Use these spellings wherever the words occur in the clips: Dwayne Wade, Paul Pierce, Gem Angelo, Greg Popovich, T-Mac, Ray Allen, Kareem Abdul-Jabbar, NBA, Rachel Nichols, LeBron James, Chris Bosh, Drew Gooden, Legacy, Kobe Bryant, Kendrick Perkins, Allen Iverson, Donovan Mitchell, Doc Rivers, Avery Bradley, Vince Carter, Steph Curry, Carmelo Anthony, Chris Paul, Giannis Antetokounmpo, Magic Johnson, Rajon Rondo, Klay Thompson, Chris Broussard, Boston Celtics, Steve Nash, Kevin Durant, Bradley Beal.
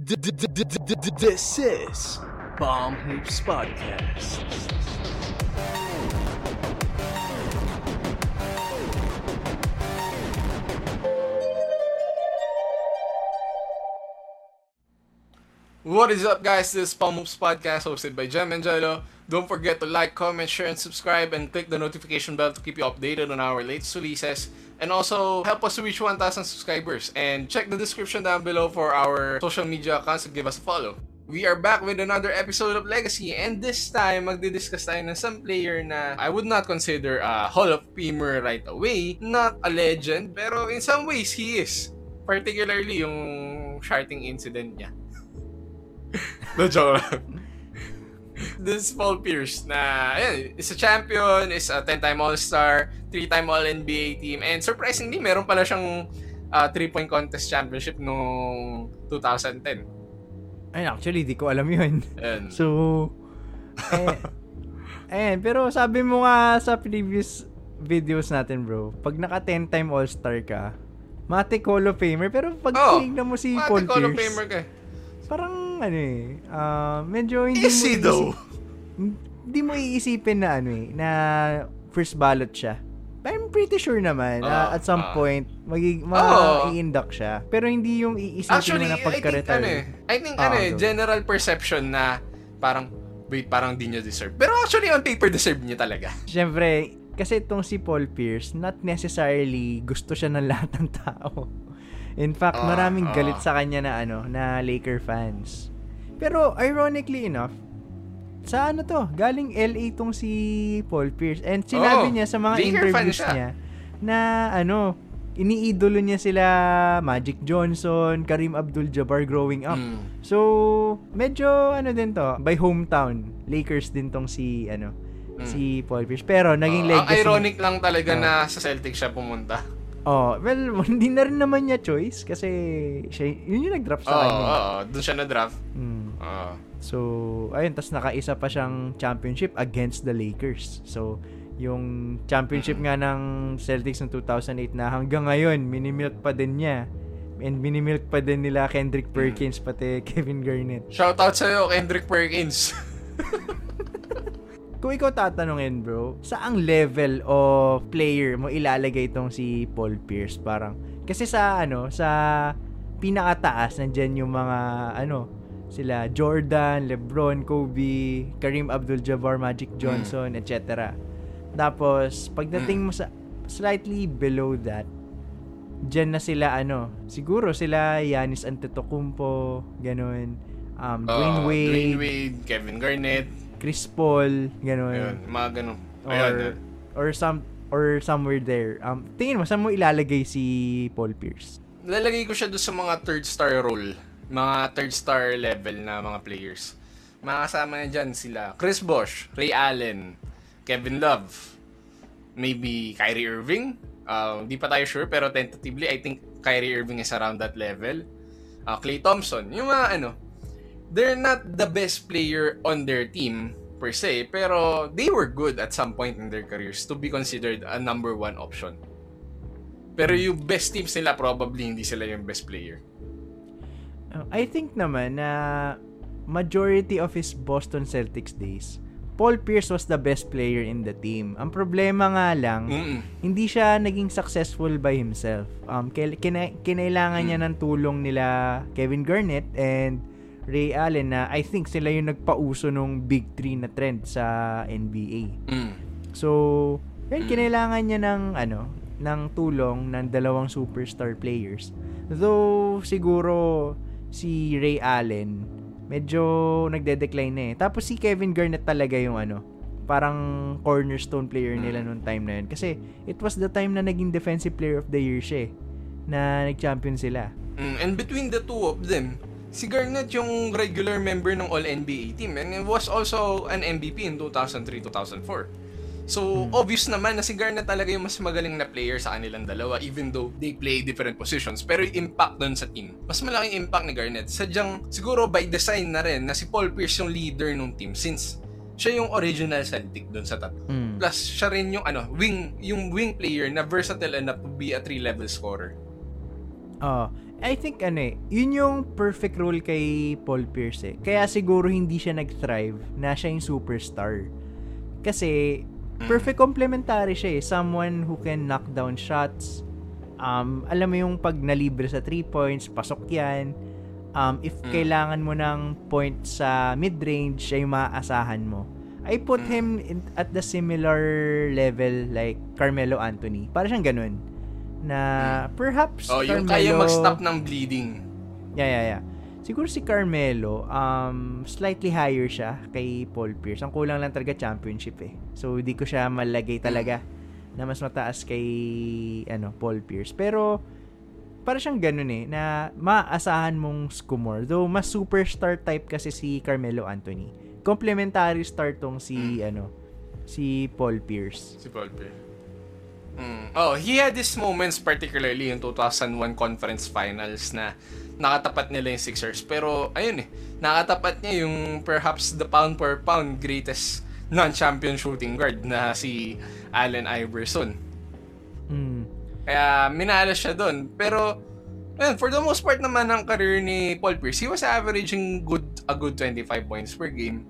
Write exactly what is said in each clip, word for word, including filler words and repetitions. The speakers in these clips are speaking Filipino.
This is Palm Hoops Podcast. What is up, guys? This is Palm Hoops Podcast, hosted by Gem Angelo. Don't forget to like, comment, share, and subscribe, and click the notification bell to keep you updated on our latest releases. And also, help us to reach one thousand subscribers. And check the description down below for our social media accounts and give us a follow. We are back with another episode of Legacy. And this time, magdi-discuss tayo ng some player na I would not consider a Hall of Famer right away. Not a legend, pero in some ways, he is. Particularly yung shouting incident niya. No joke lang. This is Paul Pierce na ayan, is a champion, is a ten-time All-Star, three-time All-N B A team, and surprisingly, meron pala siyang uh, three-point contest championship noong twenty ten. Ayun, actually, di ko alam yun. Ayan. So, eh, ayan, pero sabi mo nga sa previous videos natin, bro, pag naka ten-time All-Star ka, Matic Hall of Famer, pero pag tinignan mo si Paul Pierce, Matic Hall of Famer ka. Parang ano eh, uh, medyo hindi easy mo iisip, though. Hindi mo iisipin na ano eh, na first ballot siya. But I'm pretty sure naman uh, uh, at some uh, point magig ma- uh, i-induct siya. Pero hindi yung iisipin actually, mo na pagka-retire. I think ano eh, uh, general perception na parang wait, parang di niya deserve. Pero actually on paper deserve niya talaga. Siyempre, kasi itong si Paul Pierce, not necessarily gusto siya ng lahat ng tao. In fact, uh, maraming uh, galit sa kanya na ano, na Laker fans. Pero ironically enough, sa ano to, galing L A tong si Paul Pierce. And sinabi oh, niya sa mga Laker interviews niya na ano, iniidolo niya sila Magic Johnson, Kareem Abdul-Jabbar growing up. Mm. So, medyo ano din to, by hometown, Lakers din tong si ano, mm. si Paul Pierce. Pero naging uh, legacy. Ang ironic lang talaga uh, na sa Celtics siya pumunta. Oh, well, hindi na rin naman niya choice kasi siya, yun yung nag-draft sa oh, kanya. Oo, oh, doon siya na-draft. Mm. Oh. So, ayun, tas nakaisa pa siyang championship against the Lakers. So, yung championship mm. nga ng Celtics ng two thousand eight na hanggang ngayon, minimilk pa din niya. And minimilk pa din nila Kendrick Perkins, mm. pati Kevin Garnett. Shoutout sa'yo, Kendrick Perkins! Kung ikaw tatanungin, bro, saang level of player mo ilalagay itong si Paul Pierce? Parang, kasi sa, ano, sa pinakataas, nandyan yung mga, ano, sila, Jordan, LeBron, Kobe, Kareem Abdul-Jabbar, Magic Johnson, mm. et cetera. Tapos, pagdating mo sa slightly below that, dyan na sila, ano, siguro sila, Giannis Antetokounmpo, ganun, um, Dwayne Wade, uh, Dwayne Wade, Kevin Garnett, Chris Paul, gano'n. Ayun, mga gano'n. Ayun, or, or, some, or somewhere there. Um, tingin mo, saan mo ilalagay si Paul Pierce? Lalagay ko siya doon sa mga third star role. Mga third star level na mga players. Makakasama niya dyan sila Chris Bosh, Ray Allen, Kevin Love, maybe Kyrie Irving. Uh, di pa tayo sure, pero tentatively, I think Kyrie Irving is around that level. Uh, Klay Thompson, yung mga ano, they're not the best player on their team per se, pero they were good at some point in their careers to be considered a number one option. Pero yung best teams nila probably hindi sila yung best player. I think naman na uh, majority of his Boston Celtics days, Paul Pierce was the best player in the team. Ang problema nga lang, Mm-mm. hindi siya naging successful by himself. Um, kina- kinailangan Mm. niya ng tulong nila Kevin Garnett and Ray Allen na I think sila yung nagpauso nung Big Three na trend sa N B A. Mm. So, yun, kinailangan niya ng ano, ng tulong ng dalawang superstar players. Though siguro si Ray Allen medyo nagde-decline na eh. Tapos si Kevin Garnett talaga yung ano, parang cornerstone player nila nung time na yun kasi it was the time na naging defensive player of the year siya eh, na nag-champion sila. Mm. And between the two of them, si Garnett yung regular member ng All-N B A team and was also an M V P in two thousand three two thousand four. So, hmm. obvious naman na si Garnett talaga yung mas magaling na player sa kanilang dalawa even though they play different positions. Pero yung impact dun sa team, mas malaking impact ni Garnett. Sadyang, siguro by design na rin na si Paul Pierce yung leader ng team since siya yung original Celtic dun sa tatlo. Hmm. Plus, siya rin yung ano, wing, yung wing player na versatile enough to be a three-level scorer. Oo. Uh. I think ano eh, yun yung perfect role kay Paul Pierce eh. Kaya siguro hindi siya nag-thrive na siya yung superstar. Kasi perfect complementary siya eh. Someone who can knock down shots. Um, alam mo yung pag nalibre sa three points, pasok yan. Um, if kailangan mo ng point sa mid-range, siya yung maaasahan mo. I put him in, at the similar level like Carmelo Anthony. Para siyang ganun. Na perhaps oh, yung Carmelo, kaya mag-stop ng bleeding. Yeah, yeah, yeah. Siguro si Carmelo, um, slightly higher siya kay Paul Pierce. Ang kulang lang talaga championship eh. So, hindi ko siya malagay talaga na mas mataas kay ano Paul Pierce. Pero, para siyang ganun eh, na maasahan mong score. Though, mas superstar type kasi si Carmelo Anthony. Complementary star tong si, mm. ano, si Paul Pierce. Si Paul Pierce. Mm. Oh, he had these moments particularly in two thousand one Conference Finals na nakatapat nila yung Sixers. Pero, ayun eh, nakatapat niya yung perhaps the pound per pound greatest non-champion shooting guard na si Allen Iverson. Mm. Kaya, minaalas siya dun. Pero, ayun, for the most part naman ng career ni Paul Pierce, he was averaging good a good twenty-five points per game.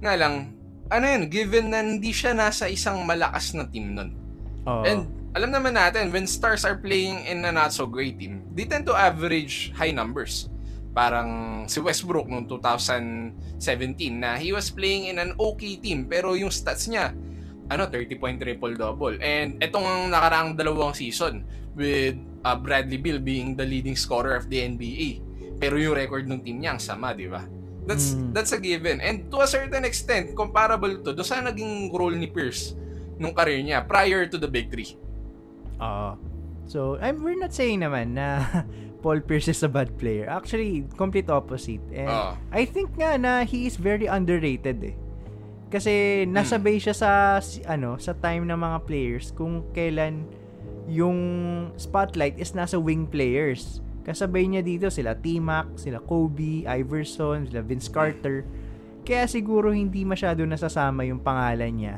Nga lang, ano yun, given na hindi siya nasa isang malakas na team nun. Uh, And alam naman natin, when stars are playing in a not-so-great team, they tend to average high numbers. Parang si Westbrook noong twenty seventeen na he was playing in an okay team pero yung stats niya, ano, thirty point triple-double. And itong nakaraang dalawang season with uh, Bradley Beal being the leading scorer of the N B A. Pero yung record ng team niya ang sama, di ba? That's, mm. that's a given. And to a certain extent, comparable to doon sa naging role ni Pierce nung career niya prior to the big three. Uh, so, I'm, we're not saying naman na Paul Pierce is a bad player. Actually, complete opposite. And uh, I think nga na he is very underrated eh. Kasi nasabay hmm. siya sa ano, sa time ng mga players kung kailan yung spotlight is nasa wing players. Kasabay niya dito sila T-Mac, sila Kobe, Iverson, sila Vince Carter. Kaya siguro hindi masyado nasasama yung pangalan niya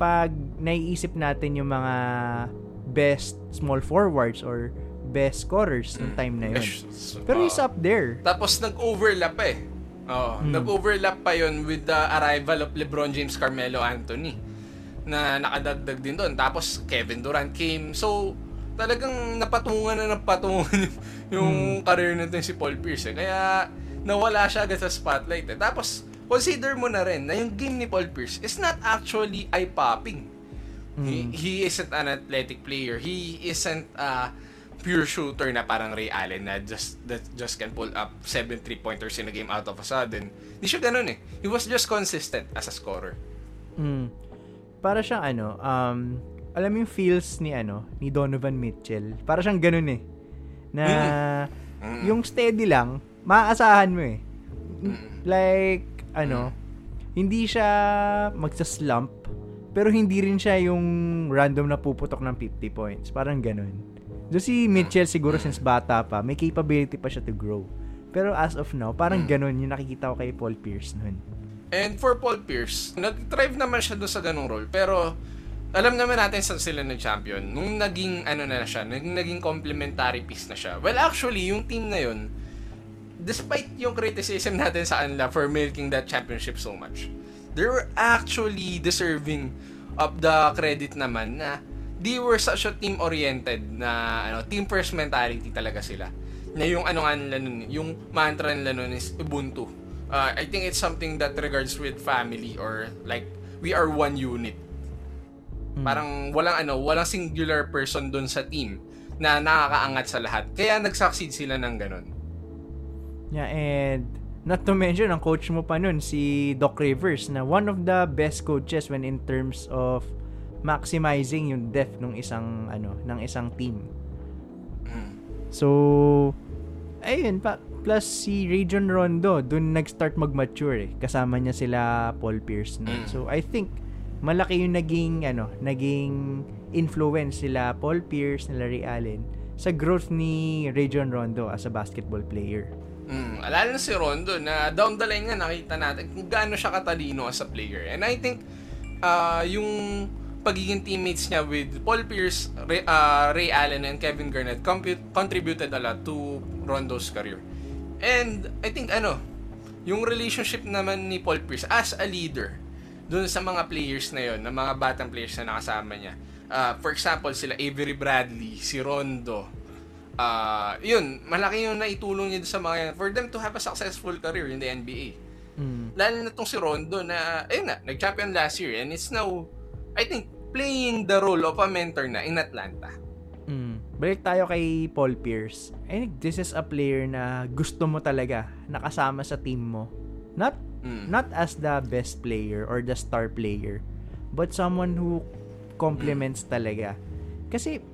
pag naiisip natin yung mga best small forwards or best scorers ng time na yun. Pero he's up there. Tapos nag-overlap eh. Oh, mm. nag-overlap pa yun with the arrival of LeBron James, Carmelo Anthony na nakadagdag din doon. Tapos Kevin Durant came. So, talagang napatungan na napatungan yung, yung mm. career natin si Paul Pierce eh. Kaya nawala siya agad sa spotlight eh. Tapos, consider mo na rin na yung game ni Paul Pierce is not actually eye-popping. Mm. He, he isn't an athletic player. He isn't a pure shooter na parang Ray Allen na just that just can pull up seven three-pointers in a game out of a sudden. Hindi siya ganun eh. He was just consistent as a scorer. Mm. Para siyang ano, um, alam mo yung feels ni ano ni Donovan Mitchell. Para siyang ganun eh. Na mm. yung steady lang, maaasahan mo eh. Mm. Like ano, hindi siya magsa-slump, pero hindi rin siya yung random na puputok ng fifty points. Parang ganun. So, si Mitchell siguro since bata pa, may capability pa siya to grow. Pero as of now, parang ganun yung nakikita ko kay Paul Pierce nun. And for Paul Pierce, nag-thrive naman siya doon sa ganung role. Pero alam naman natin saan sila nag-champion. Nung naging, ano na, na siya, naging, naging complementary piece na siya. Well, actually, yung team na yun, despite yung criticism natin sa kanila for milking that championship so much, they were actually deserving of the credit naman na they were such a team-oriented na ano, team first mentality talaga sila. Na yung ano nga nila nun, yung mantra nila nun is Ubuntu. Uh, I think it's something that regards with family or like, we are one unit. Hmm. Parang walang ano, walang singular person dun sa team na nakakaangat sa lahat. Kaya nag-succeed sila ng ganun. Yeah, and not to mention, ang coach mo pa nun, si Doc Rivers, na one of the best coaches when in terms of maximizing yung depth ng isang, ano, ng isang team. So, ayun, pa, plus si Rajon Rondo, dun nag-start mag-mature eh. Kasama niya sila Paul Pierce nun. So, I think, malaki yung naging, ano, naging influence sila Paul Pierce, nila Ray Allen, sa growth ni Rajon Rondo as a basketball player. Mm, alala na si Rondo na down the line nga nakita natin kung gaano siya katalino as a player. And I think uh, yung pagiging teammates niya with Paul Pierce, Ray, uh, Ray Allen, and Kevin Garnett contributed a lot to Rondo's career. And I think ano, yung relationship naman ni Paul Pierce as a leader dun sa mga players na yon, ng mga batang players na nakasama niya. Uh, for example, sila Avery Bradley, si Rondo. Uh, yun, malaki yung naitulong niya sa mga yan for them to have a successful career in the N B A. Mm. Lalo na tong si Rondo na, ayun na, nag-champion last year and it's now, I think, playing the role of a mentor na in Atlanta. Mm. Balik tayo kay Paul Pierce. I think this is a player na gusto mo talaga nakasama sa team mo. Not, mm. not as the best player or the star player, but someone who complements mm. talaga. Kasi,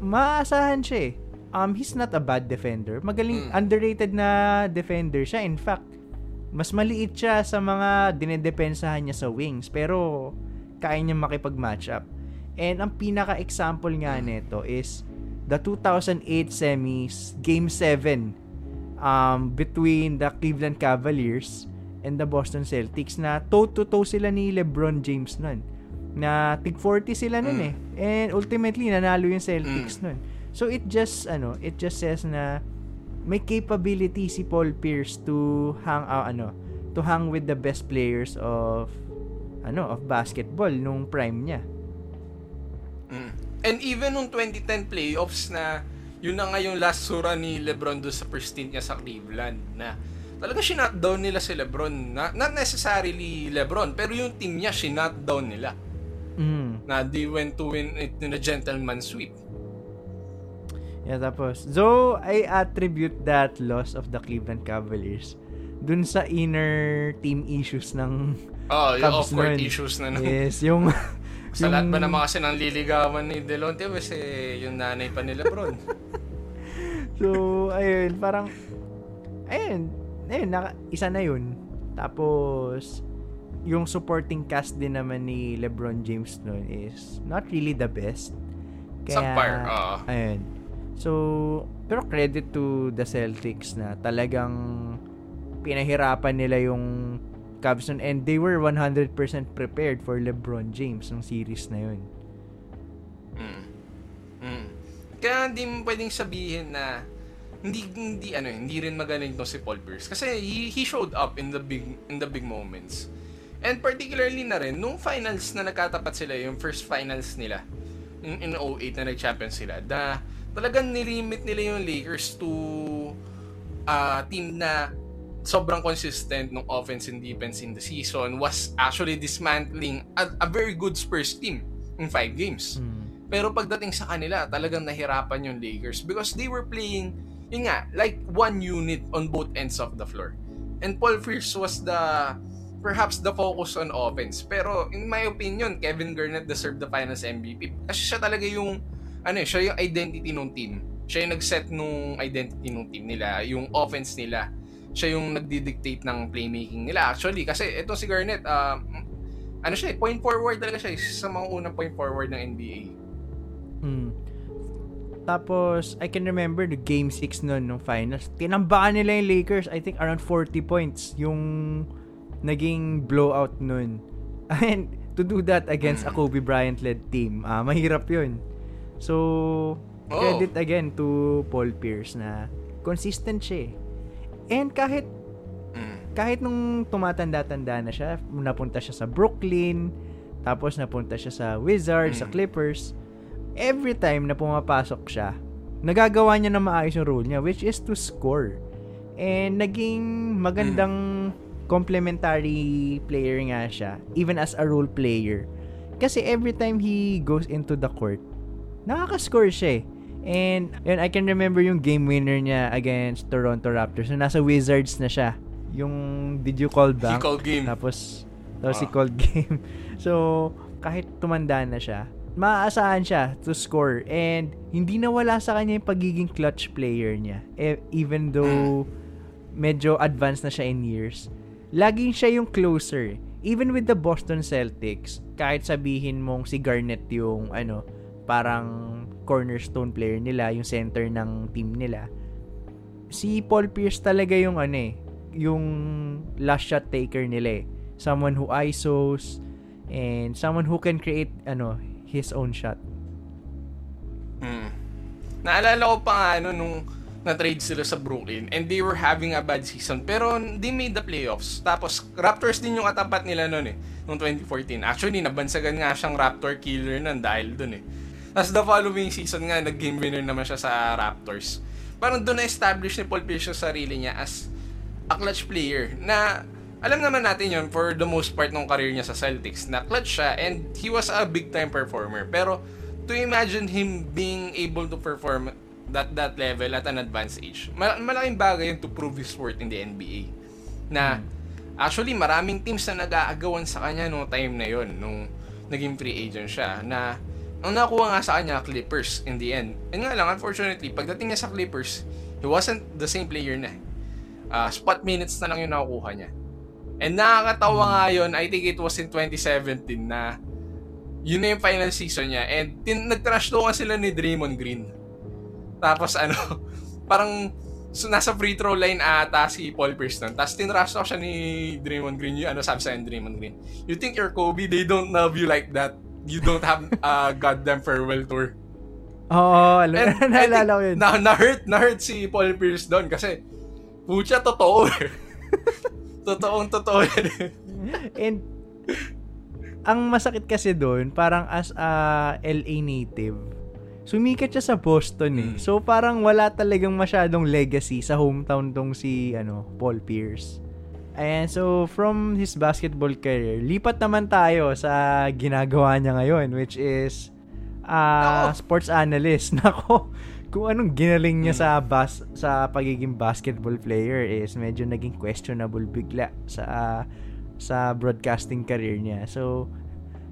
maaasahan siya eh. Um, he's not a bad defender. Magaling, mm. underrated na defender siya. In fact, mas maliit siya sa mga dinedepensahan niya sa wings. Pero, kaya niya makipag-match up. And ang pinaka-example nga nito is the two thousand eight semis, Game seven um, between the Cleveland Cavaliers and the Boston Celtics na toe-to-toe sila ni LeBron James nun. Na tig forty sila nun eh. And ultimately, nanalo yung Celtics nun. So it just, ano, it just says na may capability si Paul Pierce to hang out, uh, ano, to hang with the best players of ano, of basketball nung prime niya. Mm. And even nung twenty ten playoffs na yun na nga yung last sura ni LeBron doon sa first stint niya sa Cleveland na talaga shinutdown nila si LeBron, na, not necessarily LeBron pero yung team niya shinutdown nila. Mm. Na they went to win it in a gentleman sweep. Yeah, tapos so I attribute that loss of the Cleveland Cavaliers dun sa inner team issues ng oh, yung off-court issues na nun. Yes, yung sa yung... lahat ba naman kasi nang liligawan ni Delonte kasi yung nanay pa ni LeBron. So, ayun, parang ayun, ayun, naka, isa na yun. Tapos, yung supporting cast din naman ni LeBron James nun is not really the best. Kaya, Sampire, uh. ayun. So, pero credit to the Celtics na talagang pinahirapan nila yung Cavs nun, and they were one hundred percent prepared for LeBron James ng series na yun. Mm. Mm. Kaya hindi mo pwedeng sabihin na hindi hindi ano hindi rin magaling to si Paul Pierce kasi he, he showed up in the big in the big moments. And particularly na rin nung finals na nagkatapat sila, yung first finals nila in, in oh eight na nag-champion sila. Da, talagang nilimit nila yung Lakers to uh, team na sobrang consistent ng offense and defense in the season, was actually dismantling a, a very good Spurs team in five games. Mm. Pero pagdating sa kanila, talagang nahirapan yung Lakers because they were playing, yun nga, like one unit on both ends of the floor. And Paul Pierce was the, perhaps the focus on offense. Pero in my opinion, Kevin Garnett deserved the Finals M V P. Kasi siya talaga yung, ano eh, siya yung identity ng team. Siya yung nag-set nung identity ng team nila, yung offense nila. Siya yung nagdi-dictate ng playmaking nila actually kasi ito si Garnett uh, ano siya point forward talaga siya, isa sa mga unang point forward ng N B A. Mm. Tapos I can remember the game six noon nung finals, tinambakan nila yung Lakers, I think around forty points yung naging blowout noon. And to do that against a Kobe Bryant led team, ah, mahirap yun. So credit oh. again to Paul Pierce na consistent siya eh. And kahit kahit nung tumatanda-tanda na siya, napunta siya sa Brooklyn, tapos napunta siya sa Wizards, mm. sa Clippers, every time na pumapasok siya, nagagawa niya na maayos yung role niya, which is to score. And naging magandang mm. complementary player nga siya, even as a role player. Kasi every time he goes into the court, nakaka-score siya eh. And yun, I can remember yung game winner niya against Toronto Raptors. So, nasa Wizards na siya. Yung, did you call back? He called game. Tapos, tapos ah. he called game. So, kahit tumanda na siya, maaasahan siya to score. And hindi nawala sa kanya yung pagiging clutch player niya. E- even though medyo advanced na siya in years. Laging siya yung closer. Even with the Boston Celtics, kahit sabihin mong si Garnett yung ano, parang cornerstone player nila, yung center ng team nila. Si Paul Pierce talaga yung ano eh, yung last shot taker nila eh. Someone who I S Os and someone who can create ano his own shot. Mm. Naalala ko pa nga ano nung na-trade sila sa Brooklyn and they were having a bad season pero they made the playoffs. Tapos Raptors din yung katapat nila noon eh, noong twenty fourteen. Actually, nabansagan nga siyang Raptor killer nun dahil doon eh. Tapos the following season nga, nag-game winner naman siya sa Raptors. Parang doon na-establish ni Paul Pierce yung sarili niya as a clutch player na alam naman natin yun for the most part ng career niya sa Celtics na clutch siya and he was a big-time performer. Pero to imagine him being able to perform that that level at an advanced age. Mal- malaking bagay yun to prove his worth in the N B A. Na actually maraming teams na nag-aagawan sa kanya nung time na yun, nung naging free agent siya, na ang nakuha nga sa kanya Clippers in the end. And nga lang, unfortunately, pagdating niya sa Clippers, he wasn't the same player na. Uh, spot minutes na lang yung nakukuha niya. And nakakatawa nga yun, I think it was in twenty seventeen na yun na yung final season niya. And tin- nag-trash talk sila ni Draymond Green. Tapos ano, parang so nasa free throw line ata si Paul Pierce nun. Tapos tinrash talk siya ni Draymond Green. Yung ano, sabi sa Draymond Green, "You think you're Kobe? They don't love you like that. You don't have a goddamn farewell tour." Oo, alam na, naalala ko yun. Na, na-hurt, na-hurt si Paul Pierce doon kasi pucha, totoo eh. Totoong totoo yun. And ang masakit kasi doon, parang as a L A native, sumikat siya sa Boston eh. Mm. So parang wala talagang masyadong legacy sa hometown tong si ano, Paul Pierce. Ayan, so from his basketball career, lipat naman tayo sa ginagawa niya ngayon, which is uh, sports analyst. Nako, kung anong ginaling niya mm. sa bas- sa pagiging basketball player is medyo naging questionable bigla sa uh, sa broadcasting career niya. So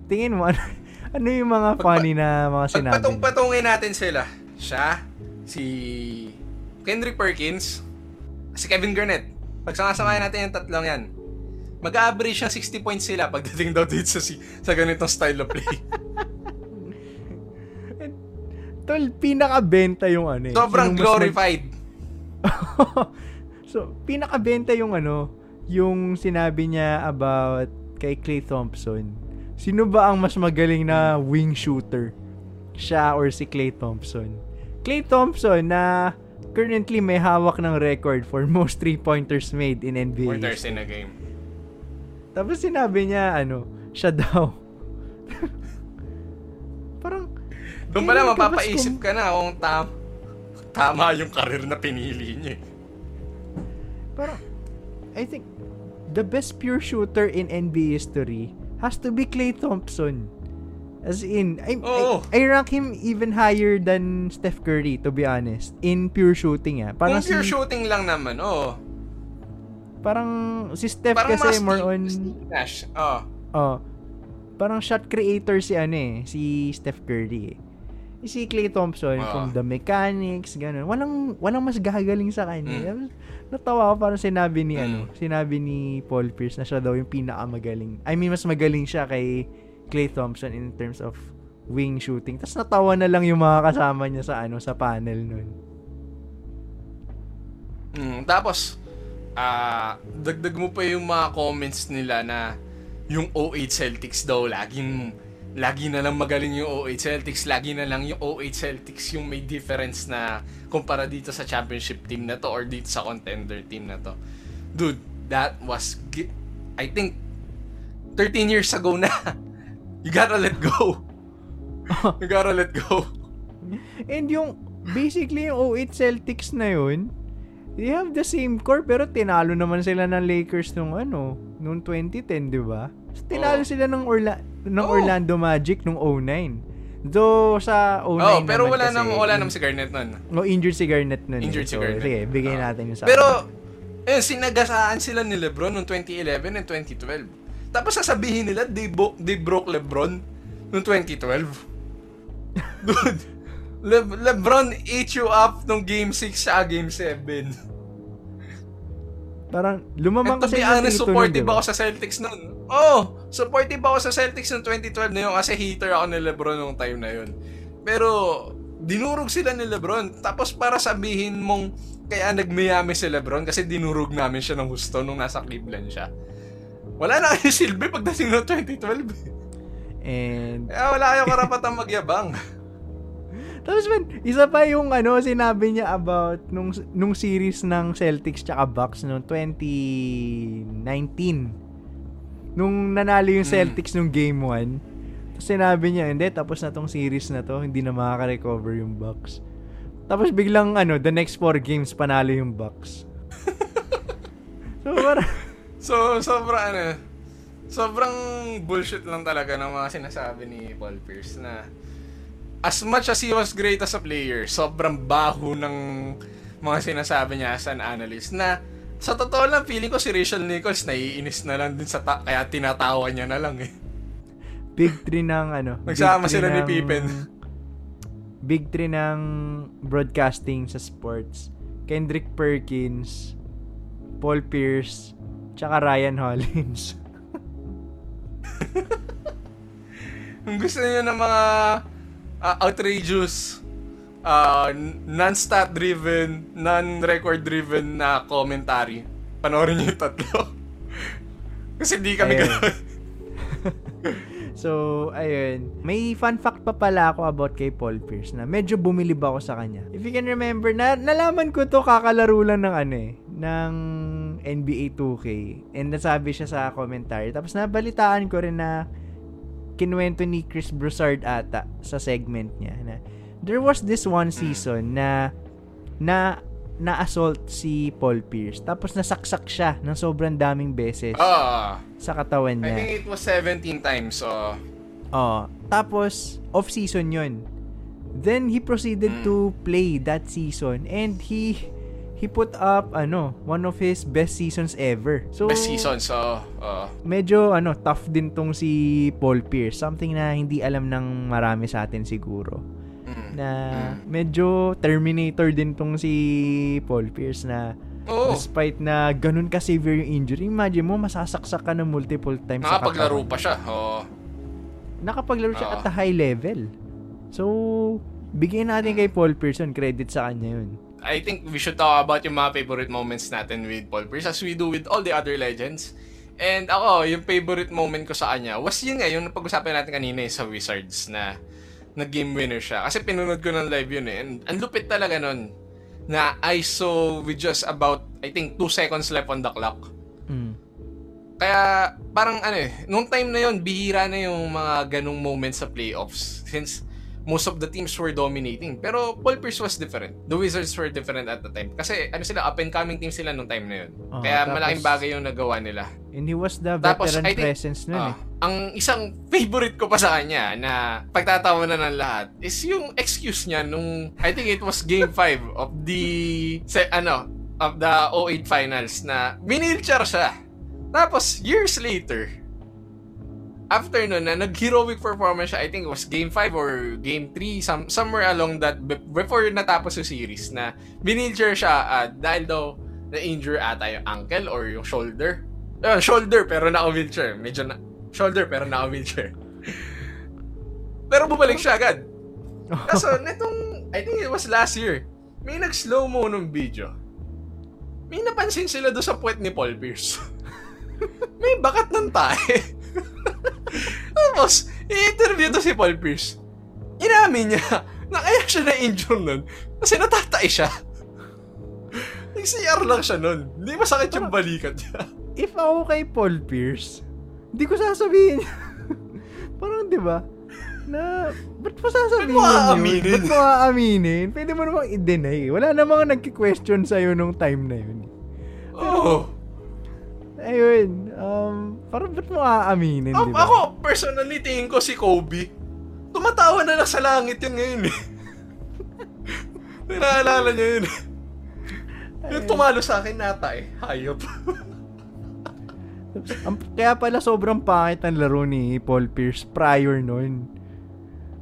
tingin mo, ano yung mga funny Pagpa- na mga sinabi? Pagpatong-patungin natin sila. Siya, si Kendrick Perkins, si Kevin Garnett. Pagsama-samahin natin yung tatlong yan. Mag-average ng sixty points sila pagdating daw dito sa, sa ganitong style of play. Tol, pinakabenta yung ano eh. Sobrang yung glorified. Mag- so, pinakabenta yung ano, yung sinabi niya about kay Klay Thompson. Sino ba ang mas magaling na wing shooter? Siya or si Klay Thompson? Klay Thompson na currently may hawak ng record for most three-pointers made in N B A. Pointers in a game. Tapos sinabi niya, ano, siya daw. Parang, doon pala mapapaisip ka na kung tam- tama yung karir na pinili niya. Parang, I think, the best pure shooter in N B A history has to be Klay Thompson. As in, I, oh. I, I rank him even higher than Steph Curry, to be honest. In pure shooting, ah. Parang Kung pure si, shooting lang naman, oo. Oh. Parang si Steph parang kasi more Steve, on... Steve Nash, oo. Oh. Oh, parang shot creator si ano eh, si Steph Curry eh. Si Klay Thompson, oh. from the mechanics, gano'n. Walang, walang mas gagaling sa kanya. Mm. Natawa ko, parang sinabi ni, mm. ano, sinabi ni Paul Pierce na siya daw yung pinakamagaling. I mean, mas magaling siya kay Klay Thompson in terms of wing shooting. Tapos natawa na lang yung mga kasama niya sa, ano, sa panel nun. Mm, tapos, uh, dagdag mo pa yung mga comments nila na yung oh eight Celtics daw laging... Lagi na lang magaling yung oh eight Celtics, lagi na lang yung oh eight Celtics yung may difference na kumpara dito sa championship team na to or dito sa contender team na to. Dude, that was, I think, thirteen years ago na. You gotta let go. You gotta let go. And yung, basically yung oh eight Celtics na yun, they have the same core pero tinalo naman sila ng Lakers nung ano, nung twenty ten, di ba? Tinalo oh. sila ng Orlando. ng oh. Orlando Magic nung oh nine. Though sa oh nine oh, pero wala kasi, nam, wala nam si Garnett nun. No, injured si Garnett nun. Injured eh. so, si Garnett. Sige, bigay oh. natin yung sa Pero, eh, sinagasaan sila ni LeBron noong twenty eleven and twenty twelve. Tapos sasabihin nila, they, bo- they broke LeBron noong twenty twelve. Dude, Le- LeBron ate you up noong game six sa game seven. Parang lumamang kasi yung honest, supportive nun, diba? Ako sa Celtics noon. Oh, supportive ako sa Celtics noong twenty twelve na yun kasi hater ako ni LeBron noong time na yun. Pero dinurog sila ni LeBron. Tapos para sabihin mong kaya nagmayami si LeBron kasi dinurog namin siya ng gusto nung nasa Cleveland siya. Wala na kasi silbi pagdating noong twenty twelve. And eh, wala kayong karapatang magyabang. Tapos man, isa pa yung ano, sinabi niya about nung, nung series ng Celtics tsaka Bucks noong twenty nineteen. Nung nanalo yung Celtics mm. nung game one. Tapos sinabi niya, hindi, tapos na tong series na to, hindi na makaka-recover yung Bucks. Tapos biglang ano, the next four games panalo yung Bucks. So parang... so, sobrang ano, sobrang bullshit lang talaga ng mga sinasabi ni Paul Pierce na as much as he was great as a player, sobrang baho ng mga sinasabi niya as an analyst na sa totoo lang, feeling ko si Rachel Nichols naiinis na lang din sa ta- kaya tinatawa niya na lang eh. Big three ng ano. Nagsama sila ng, ni Pippen. Big three ng broadcasting sa sports. Kendrick Perkins, Paul Pierce, tsaka Ryan Hollins. Kung gusto niyo ng mga Uh, outrageous, uh, non-stat driven, non-record driven na commentary. Panoorin niyo yung tatlo. Kasi di kami gano'n. So, ayun. May fun fact pa pala ako about kay Paul Pierce na medyo bumilib ako sa kanya. If you can remember, na nalaman ko to kakalaro lang ng ano eh, ng N B A two K. And nasabi siya sa commentary. Tapos nabalitaan ko rin na kinuwento ni Chris Broussard ata sa segment niya na there was this one season na na na-assault si Paul Pierce tapos nasaksak siya ng sobrang daming beses uh, sa katawan niya. I think it was seventeen times. So oh, tapos off-season yun. Then he proceeded mm. to play that season and he he put up ano, one of his best seasons ever. So best season so uh, medyo ano, tough din tong si Paul Pierce, something na hindi alam ng marami sa atin siguro. Mm, na mm. medyo terminator din tong si Paul Pierce na oh. despite na ganun ka severe yung injury, imagine mo masasaksak ka na multiple times. Nakapaglaro pa siya. Oh. Nakapaglaro oh. siya at a high level. So bigyan natin kay Paul Pierce credit sa kanya yun. I think we should talk about yung mga favorite moments natin with Paul Pierce as we do with all the other legends. And ako, yung favorite moment ko sa kanya was yun nga, yung napag-usapan natin kanina sa Wizards na nag-game winner siya. Kasi pinunod ko ng live yun eh. And ang lupit talaga nun na I S O with just about, I think, two seconds left on the clock. Mm. Kaya parang ano eh, nung time na yun, bihira na yung mga ganung moments sa playoffs. Since most of the teams were dominating. Pero Paul Pierce was different. The Wizards were different at the time. Kasi ano sila, up-and-coming team sila nung time na yun. Uh, Kaya tapos, malaking bagay yung nagawa nila. And he was the tapos, veteran think, presence nun uh, eh. Ang isang favorite ko pa sa kanya na pagtatawa na ng lahat is yung excuse niya nung, I think it was game five of the, se, ano, of the oh eight finals na minilchar siya. Tapos, years later, after nun, na nag-heroic performance siya, I think it was game five or game three, some, somewhere along that, before natapos yung series, na binilger siya uh, dahil daw na-injure ata yung ankle or yung shoulder. Uh, shoulder, pero naka-wheelchair. Medyo na... Shoulder, pero naka-wheelchair. Pero bumalik siya agad. Kaso, netong, I think it was last year, may nag-slow-mo nung video. May napansin sila doon sa puwet ni Paul Pierce. May bakat ng tae. Tapos, i-interview to si Paul Pierce. Inamin niya na kaya siya na-injure nun kasi natatay siya. Nag-C R lang siya nun. Hindi masakit yung balikat niya. If ako kay Paul Pierce, hindi ko sasabihin. Parang, di ba? Na, ba't mo sasabihin ba't mo yun? Ba't mo aaminin? Pwede mo namang i-deny. Wala namang nagki-question sa'yo nung time na yun. Pero, oh. ayun, um, parang ba't mo aaminin, oh, diba? Ako, personally, tingin ko si Kobe, tumatawa na lang sa langit yun ngayon eh. Naalala niya yun. Yung tumalo sa akin nata eh, hayop. Kaya pala sobrang pangit ang laro ni Paul Pierce prior nun.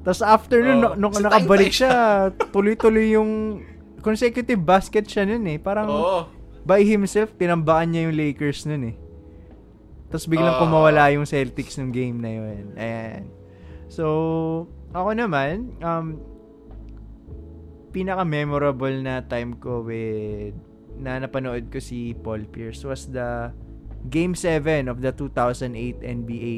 Tapos after nun, oh, nung nakabalik siya, tuloy-tuloy yung consecutive basket siya nun eh. Parang... Oh. By himself, tinambakan niya yung Lakers nun eh. Tapos biglang uh, kumawala yung Celtics nung game na yun. Ayan. So, ako naman, um, pinaka-memorable na time ko with na napanood ko si Paul Pierce was the Game seven of the two thousand eight N B A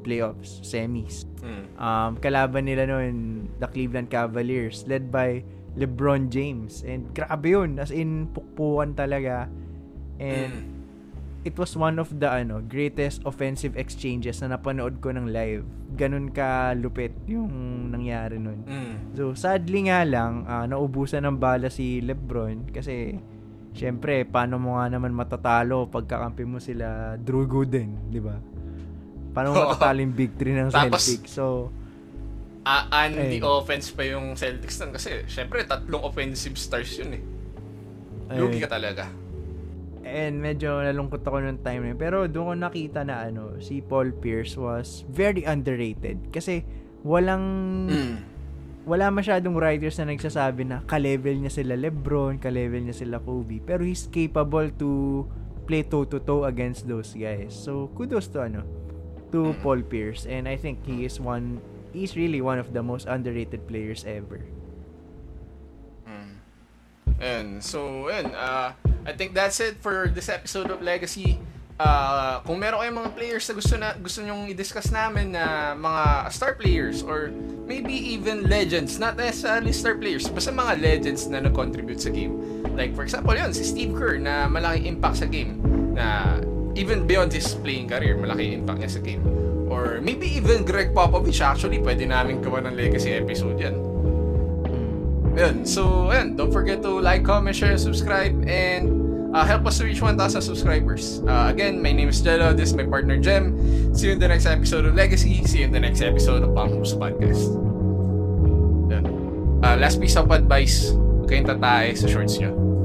playoffs, semis. Mm. Um, kalaban nila noon, the Cleveland Cavaliers, led by LeBron James. And grabe yun, as in, pukpuan talaga. And mm. it was one of the ano, greatest offensive exchanges na napanood ko ng live. Ganun ka lupit yung nangyari noon. Mm. So, sadly nga lang, uh, naubusan ng bala si LeBron kasi... Siyempre, paano mo nga naman matatalo pagkakampi mo sila Drew Gooden, di ba? Paano mo matatalo yung big three ng tapos, Celtics? So, aan the offense pa yung Celtics nang kasi siyempre, tatlong offensive stars yun eh. Lugi ka talaga. And medyo nalungkot ako nung time na yun. Pero doon ko nakita na ano, si Paul Pierce was very underrated kasi walang... Mm. Wala masyadong writers na nagsasabi na ka-level niya sila LeBron, ka-level niya sila Kobe, pero he's capable to play toe-to-toe against those guys. So, kudos to ano, to Paul Pierce, and I think he is one, he's really one of the most underrated players ever. Mm. And so, and uh, I think that's it for this episode of Legacy. Uh, kung meron kayong mga players na gusto na gusto nyong i-discuss namin na mga star players or maybe even legends, not necessarily star players, basta mga legends na nag-contribute sa game. Like for example, yun, si Steve Kerr na malaki impact sa game, na even beyond his playing career, malaki impact niya sa game. Or maybe even Greg Popovich, actually, pwede namin gawa ng legacy episode yan. Yun, so yun, don't forget to like, comment, share, subscribe, and Uh, help us to reach one thousand subscribers. Uh, again, my name is Jello. This is my partner, Gem. See you in the next episode of Legacy. See you in the next episode of Palm Hoops Podcast. Uh, last piece of advice, huwag kayong tatae sa shorts nyo.